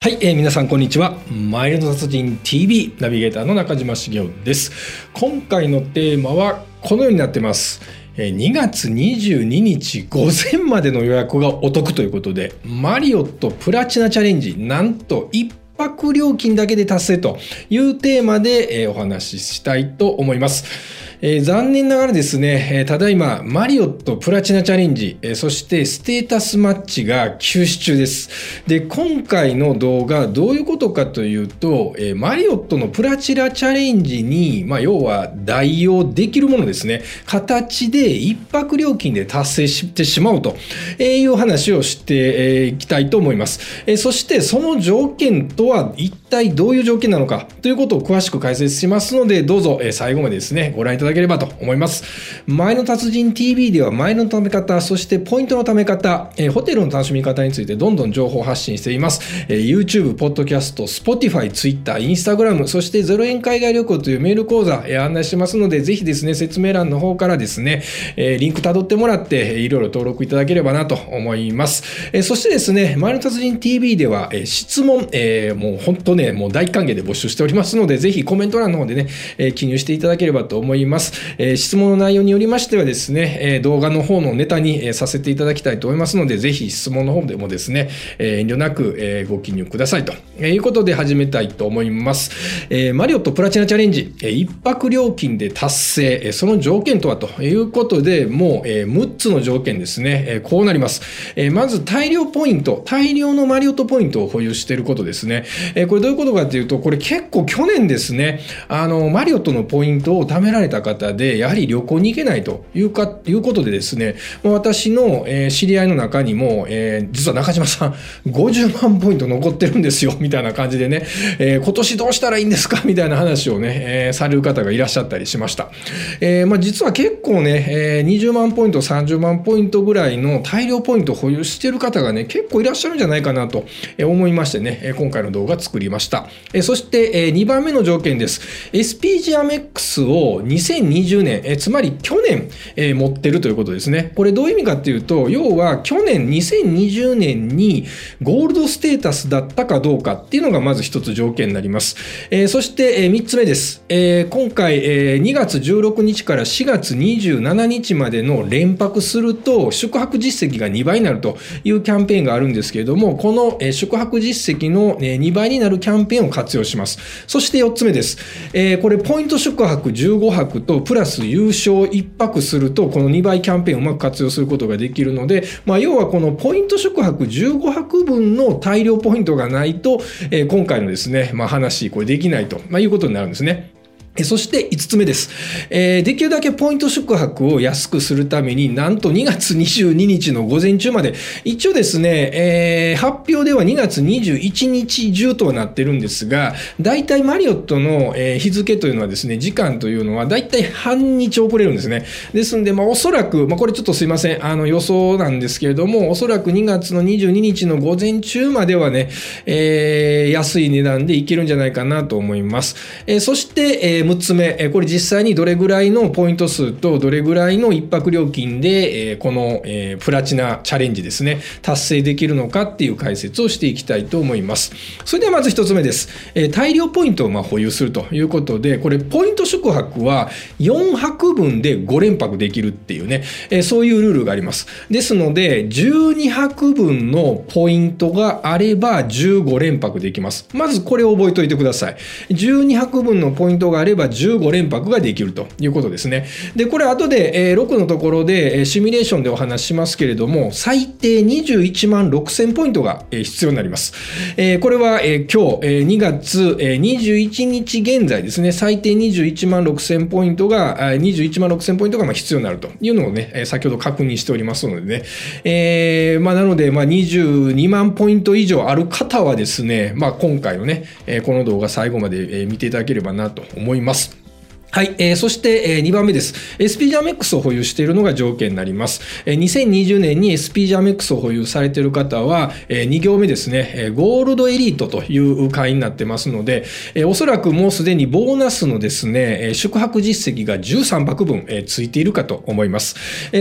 はい、皆さんこんにちは。マイルド達人 TV ナビゲーターの中島茂雄です。今回のテーマはこのようになってます。2月22日午前までの予約がお得ということで、マリオットプラチナチャレンジ、なんと1泊料金だけで達成というテーマでお話ししたいと思います。残念ながらですね、ただいまマリオットプラチナチャレンジ、そしてステータスマッチが休止中です。で、今回の動画どういうことかというと、マリオットのプラチナチャレンジに、要は代用できるものですね、形で一泊料金で達成してしまうという話をしていきたいと思います。そしてその条件とは一体どういう条件なのかということを詳しく解説しますので、どうぞ最後までですね、ご覧いただければと思います。マイルの達人 TV ではマイルの貯め方、そしてポイントの貯め方、ホテルの楽しみ方についてどんどん情報発信しています。YouTube、Podcast、Spotify、Twitter、Instagram、そして0円海外旅行というメール講座、案内してますので、ぜひですね、説明欄の方からですね、リンク辿ってもらって、いろいろ登録いただければなと思います。そしてですね、マイルの達人 TV では質問、もう本当ね、もう大歓迎で募集しておりますので、ぜひコメント欄の方でね、記入していただければと思います。質問の内容によりましてはですね、動画の方のネタに、させていただきたいと思いますので、ぜひ質問の方でもですね、遠慮なく、ご記入くださいということで始めたいと思います。マリオットプラチナチャレンジ、1泊料金で達成、その条件とはということで、もう、6つの条件ですね、こうなります。まず大量ポイント、大量のマリオットポイントを保有していることですね。これどういうことかというと、これ結構去年ですね、マリオットのポイントを貯められた方でやはり旅行に行けないということでですね、私の知り合いの中にも、実は中島さん50万ポイント残ってるんですよみたいな感じでね、今年どうしたらいいんですかみたいな話をね、される方がいらっしゃったりしました。実は結構ね、20万ポイント30万ポイントぐらいの大量ポイントを保有してる方がね、結構いらっしゃるんじゃないかなと思いましてね、今回の動画作りました。そして2番目の条件です。 SPG アメックスを2020年、つまり去年、持ってるということですね。これどういう意味かっていうと、要は去年2020年にゴールドステータスだったかどうかっていうのがまず一つ条件になります。そして、3つ目です。今回、2月16日から4月27日までの連泊すると宿泊実績が2倍になるというキャンペーンがあるんですけれども、この、宿泊実績の、2倍になるキャンペーンを活用します。そして4つ目です。これポイント宿泊15泊とプラス優勝1泊するとこの2倍キャンペーンをうまく活用することができるので、要はこのポイント宿泊15泊分の大量ポイントがないと、今回のですね、話これできないと、いうことになるんですね。そして5つ目です。できるだけポイント宿泊を安くするために、なんと2月22日の午前中まで、一応ですね、発表では2月21日中とはなってるんですが、大体マリオットの日付というのはですね、時間というのは大体半日遅れるんですね。ですんで、おそらく、これちょっとすいません、予想なんですけれども、おそらく2月の22日の午前中まではね、安い値段でいけるんじゃないかなと思います。そして、6つ目、これ実際にどれぐらいのポイント数とどれぐらいの一泊料金でこのプラチナチャレンジですね、達成できるのかっていう解説をしていきたいと思います。それではまず1つ目です。大量ポイントを保有するということで、これポイント宿泊は4泊分で5連泊できるっていうね、そういうルールがあります。ですので、12泊分のポイントがあれば15連泊できます。まずこれを覚えておいてください。12泊分のポイントがあれば15連泊ができるということですね。で、これ後で6のところでシミュレーションでお話ししますけれども、最低21万6000ポイントが必要になります。これは今日2月21日現在ですね、最低21万6000ポイントが、必要になるというのをね、先ほど確認しておりますのでね。なので、22万ポイント以上ある方はですね、今回のね、この動画最後まで見ていただければなと思います。はい、そして、2番目です。SPGアメックスを保有しているのが条件になります。2020年に SPGアメックスを保有されている方は、2行目ですね、ゴールドエリートという会員になってますので、おそらくもうすでにボーナスのですね、宿泊実績が13泊分、ついているかと思います。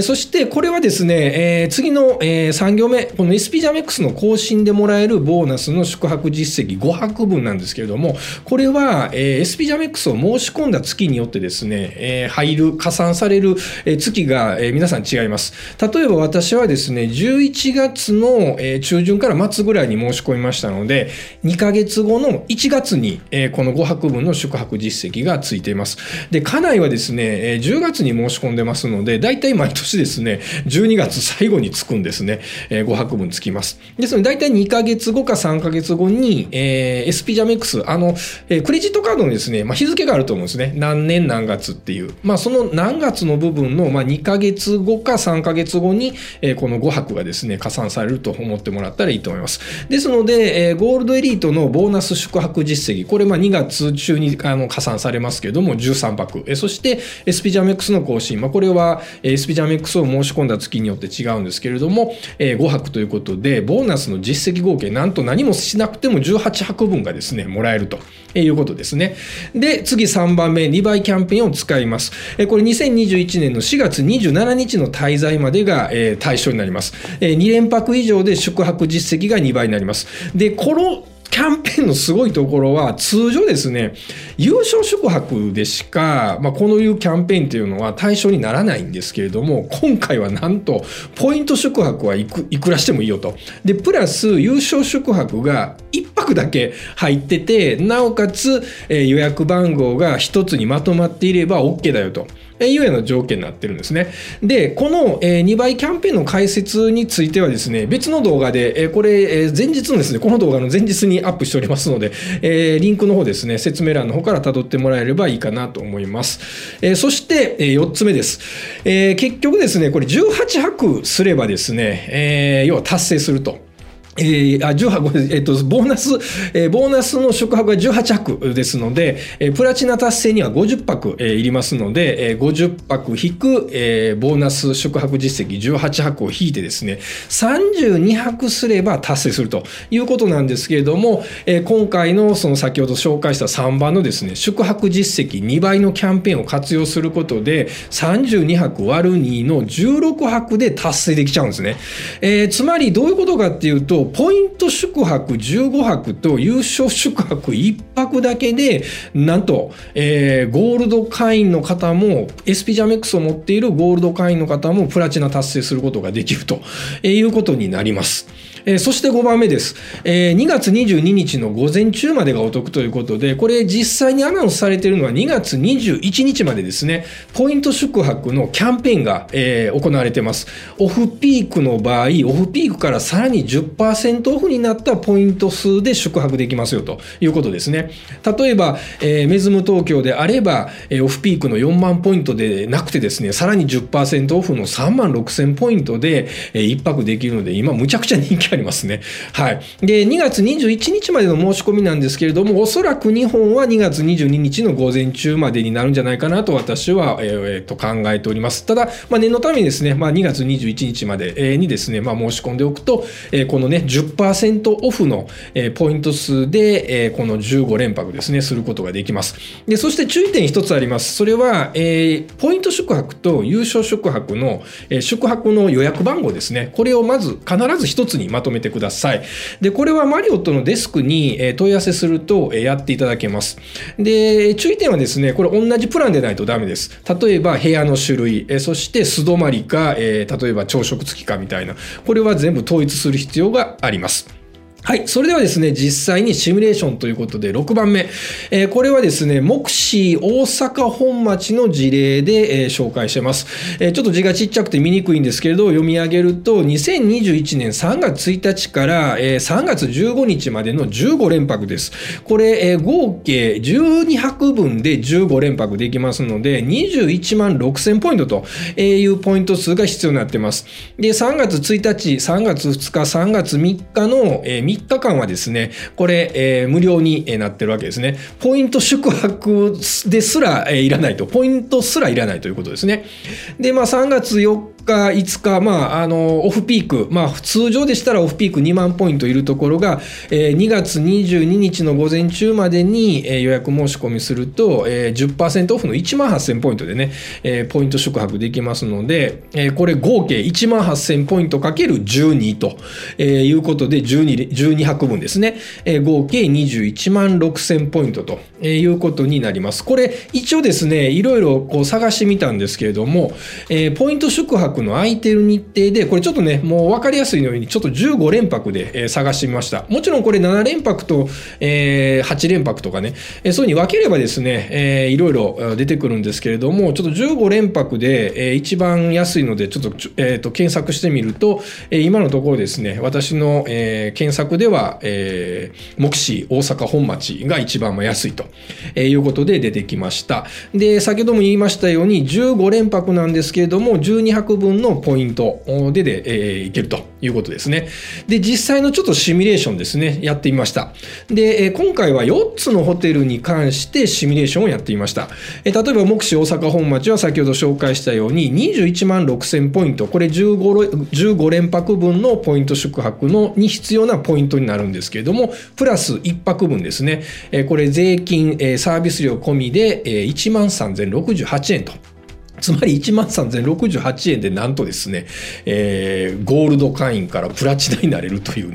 そして、これはですね、次の、3行目、この SPGアメックスの更新でもらえるボーナスの宿泊実績5泊分なんですけれども、これは、SPGアメックスを申し込んだ月によってですね、入る加算される月が、皆さん違います。例えば私はですね、11月の、中旬から末ぐらいに申し込みましたので、2ヶ月後の1月に、この5泊分の宿泊実績がついています。で、家内はですね、10月に申し込んでますので、だいたい毎年ですね、12月最後につくんですね、5泊分つきます。ですので、だいたい2ヶ月後か3ヶ月後に、SPGアメックス、クレジットカードのですね、日付があると思うんですね。年何月っていう、その何月の部分の2ヶ月後か3ヶ月後にこの5泊がですね加算されると思ってもらったらいいと思います。ですのでゴールドエリートのボーナス宿泊実績、これ2月中に加算されますけれども13泊、そして SPGアメックスの更新、これは SPGアメックスを申し込んだ月によって違うんですけれども5泊ということで、ボーナスの実績合計なんと何もしなくても18泊分がですねもらえるということですね。で、次3番目2倍キャンペーンを使います。これ2021年の4月27日の滞在までが対象になります。2連泊以上で宿泊実績が2倍になります。で、このキャンペーンのすごいところは、通常ですね、有償宿泊でしか、このいうキャンペーンというのは対象にならないんですけれども、今回はなんと、ポイント宿泊はいくらしてもいいよと。で、プラス、有償宿泊が1泊だけ入ってて、なおかつ、予約番号が1つにまとまっていれば OK だよと。いうような条件になってるんですね。で、この2倍キャンペーンの解説についてはですね、別の動画で、これ、前日のですね、この動画の前日にアップしておりますので、リンクの方ですね、説明欄の方から辿ってもらえればいいかなと思います。そして、4つ目です。結局ですね、これ18泊すればですね、要は達成すると。ボーナスの宿泊が18泊ですので、プラチナ達成には50泊、いりますので、50泊引く、ボーナス宿泊実績18泊を引いてですね、32泊すれば達成するということなんですけれども、今回のその先ほど紹介した3番のですね、宿泊実績2倍のキャンペーンを活用することで、32泊割る2の16泊で達成できちゃうんですね。つまりどういうことかっていうと、ポイント宿泊15泊と有償宿泊1泊だけで、なんと、ゴールド会員の方も、SPGアメックスを持っているゴールド会員の方もプラチナ達成することができるということになります。そして5番目です。2月22日の午前中までがお得ということで、これ実際にアナウンスされているのは2月21日までですね、ポイント宿泊のキャンペーンが、行われています。オフピークの場合、オフピークからさらに 10% オフになったポイント数で宿泊できますよということですね。例えば、メズム東京であれば、オフピークの4万ポイントでなくてですね、さらに 10% オフの3万6000ポイントで、1泊できるので、今むちゃくちゃ人気ありますね。はい。で、2月21日までの申し込みなんですけれども、おそらく日本は2月22日の午前中までになるんじゃないかなと私は、考えております。ただ、念のためにですね、2月21日までにですね、申し込んでおくと、このね、10% オフの、ポイント数で、この15連泊ですね、することができます。で、そして注意点一つあります。それは、ポイント宿泊と有償宿泊の、宿泊の予約番号ですね。これをまず必ず一つにまとめてください。で、これはマリオットのデスクに問い合わせするとやっていただけます。で、注意点はですね、これ同じプランでないとダメです。例えば部屋の種類、そして素泊まりか、例えば朝食付きかみたいな、これは全部統一する必要があります。はい。それではですね、実際にシミュレーションということで、6番目。これはですね、目視大阪本町の事例で、紹介してます。ちょっと字がちっちゃくて見にくいんですけれど、読み上げると、2021年3月1日から、3月15日までの15連泊です。これ、合計12泊分で15連泊できますので、21万6000ポイントというポイント数が必要になってます。で、3月1日、3月2日、3月3日の、3 3日間はですね、これ、無料になってるわけですね。ポイント宿泊ですら、いらないと、ポイントすらいらないということですね。で、まあ、3月4日5日、まあ、オフピーク、まあ、通常でしたらオフピーク2万ポイントいるところが、2月22日の午前中までに予約申し込みすると、10% オフの1万8000ポイントでね、ポイント宿泊できますので、これ合計1万8000ポイント ×12 ということで、12泊分ですね、合計21万6000ポイントということになります。これ、一応ですね、いろいろこう探してみたんですけれども、ポイント宿泊の空いてる日程で、これちょっとね、もう分かりやすいようにちょっと15連泊で、探してみました。もちろんこれ7連泊と、8連泊とかね、そういうふうに分ければですね、いろいろ出てくるんですけれども、ちょっと15連泊で、一番安いのでちょっと、検索してみると、今のところですね、私の、検索では、目視大阪本町が一番安いということで出てきました。で、先ほども言いましたように15連泊なんですけれども、12泊分のポイントでいけるということですね。で、実際のちょっとシミュレーションですね、やってみました。で、今回は4つのホテルに関してシミュレーションをやってみました。例えば目視大阪本町は先ほど紹介したように21万6000ポイント、これ 15連泊分のポイント宿泊のに必要なポイントになるんですけれども、プラス1泊分ですね、これ税金、サービス料込みで 13,068 円と、つまり 13,068 円で、なんとですね、ゴールド会員からプラチナになれるという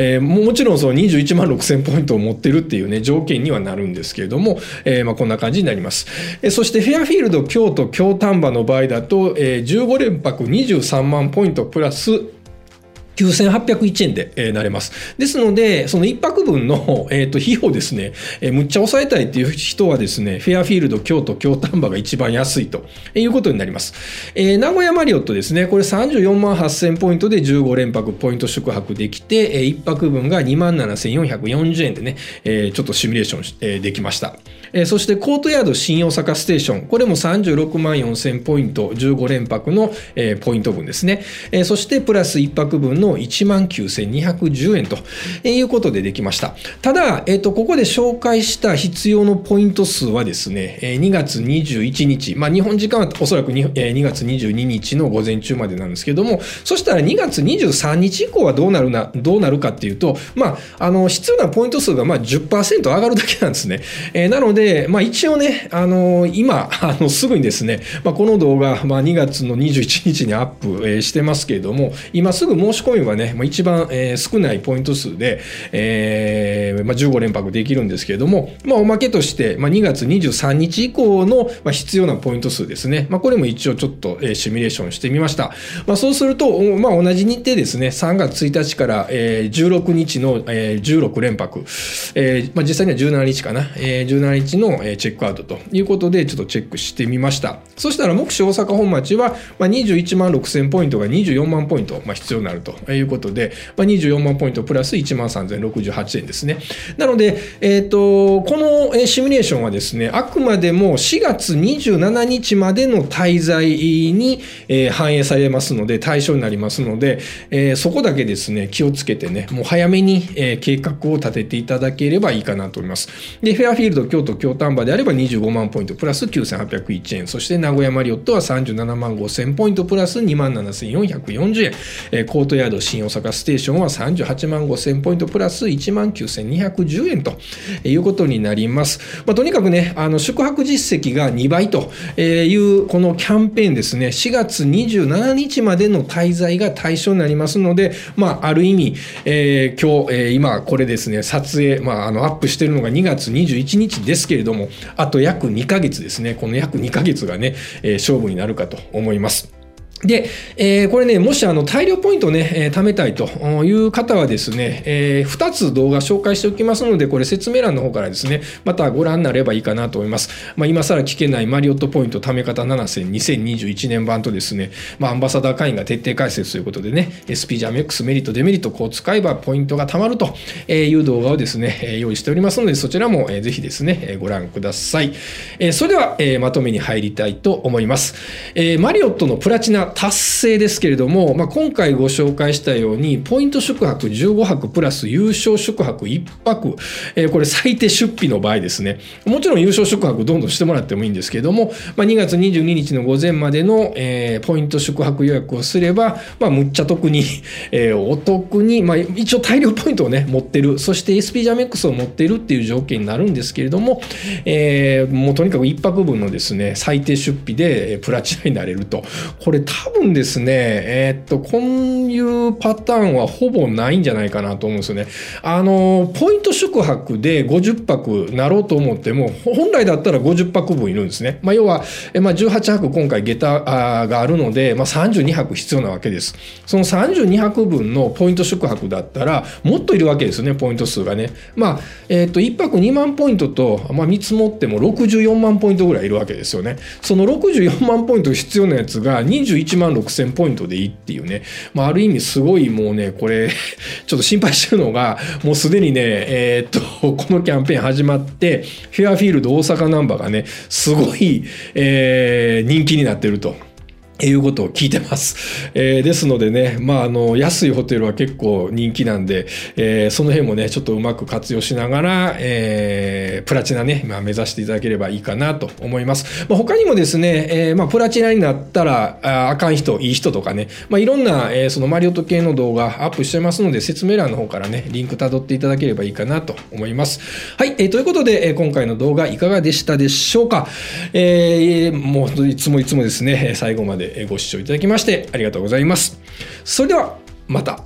ね、もちろんその 216,000 ポイントを持ってるっていうね、条件にはなるんですけれども、まあ、こんな感じになります。そしてフェアフィールド京都京丹波の場合だと、15連泊23万ポイントプラス9801円で、なれます。ですので、その1泊分の、費用ですね、むっちゃ抑えたいっていう人はですね、フェアフィールド京都京丹波が一番安いということになります。名古屋マリオットですね、これ34万8000ポイントで15連泊ポイント宿泊できて、1泊分が 27,440 円でね、ちょっとシミュレーションできました。そしてコートヤード新大阪ステーション、これも36万4000ポイント、15連泊の、ポイント分ですね。そしてプラス1泊分の19,210 円ということでできました。ただ、ここで紹介した必要のポイント数はですね、2月21日、まあ、日本時間はおそらく 2月22日の午前中までなんですけども、そしたら2月23日以降はどうなるかっていうと、まあ、必要なポイント数がまあ 10% 上がるだけなんですね。なので、まあ、一応ね、今、すぐにですね、まあ、この動画、まあ、2月の21日にアップ、してますけれども、今すぐ申し込みはね、一番少ないポイント数で、15連泊できるんですけれども、まあ、おまけとして2月23日以降の必要なポイント数ですね、まあ、これも一応ちょっとシミュレーションしてみました。まあ、そうすると、まあ、同じ日程ですね、3月1日から16日の16連泊、まあ、実際には17日かな、17日のチェックアウトということでちょっとチェックしてみました。そしたら目視大阪本町は21万6000ポイントが24万ポイント必要になるということで、まあ、24万ポイントプラス 13,068 円ですね。なので、このシミュレーションはですね、あくまでも4月27日までの滞在に反映されますので、対象になりますので、そこだけですね、気をつけてね、もう早めに計画を立てていただければいいかなと思います。で、フェアフィールド京都京丹波であれば25万ポイントプラス 9,801 円、そして名古屋マリオットは37万5000ポイントプラス 27,440 円、コートヤード新大阪ステーションは38万5000ポイントプラス 19,210 円ということになります。まあ、とにかくね、宿泊実績が2倍というこのキャンペーンですね、4月27日までの滞在が対象になりますので、まあ、ある意味、今日、今これですね、撮影、まあ、アップしているのが2月21日ですけれども、あと約2ヶ月ですね、この約2ヶ月がね、勝負になるかと思います。で、これね、もし大量ポイントをね、貯めたいという方はですね、2つ動画紹介しておきますので、これ説明欄の方からですね、またご覧になればいいかなと思います。まあ、今更聞けないマリオットポイント貯め方7選2021年版とですね、まあ、アンバサダー会員が徹底解説ということでね、SPGアメックスメリットデメリット、こう使えばポイントが貯まるという動画をですね、用意しておりますので、そちらもぜひですね、ご覧ください。それでは、まとめに入りたいと思います。マリオットのプラチナ達成ですけれども、今回ご紹介したようにポイント宿泊15泊プラス優勝宿泊1泊、これ最低出費の場合ですね、もちろん優勝宿泊どんどんしてもらってもいいんですけれども、2月22日の午前までの、ポイント宿泊予約をすれば、むっちゃ得に、お得に、一応大量ポイントをね持ってる、そして SPGアメックスを持ってるっていう条件になるんですけれども、もうとにかく1泊分のですね最低出費でプラチナになれると。これ多分ですね、こういうパターンはほぼないんじゃないかなと思うんですよね。ポイント宿泊で50泊なろうと思っても、本来だったら50泊分いるんですね。要は、18泊今回下駄があるので、32泊必要なわけです。その32泊分のポイント宿泊だったら、もっといるわけですよね、ポイント数がね。1泊2万ポイントと、見積もっても64万ポイントぐらいいるわけですよね。その64万ポイント必要なやつが21万6000ポイントでいいっていうね。ある意味すごいもうね、これ、ちょっと心配してるのが、もうすでにね、このキャンペーン始まって、フェアフィールド大阪ナンバーがね、すごい、人気になってると。いうことを聞いてます。ですのでね、安いホテルは結構人気なんで、その辺もね、ちょっとうまく活用しながら、プラチナね、目指していただければいいかなと思います。他にもですね、プラチナになったら、あかん人、いい人とかね、いろんな、そのマリオット系の動画アップしてますので、説明欄の方からね、リンク辿っていただければいいかなと思います。はい、ということで、今回の動画いかがでしたでしょうか。もういつもですね、最後までご視聴いただきましてありがとうございます。それではまた。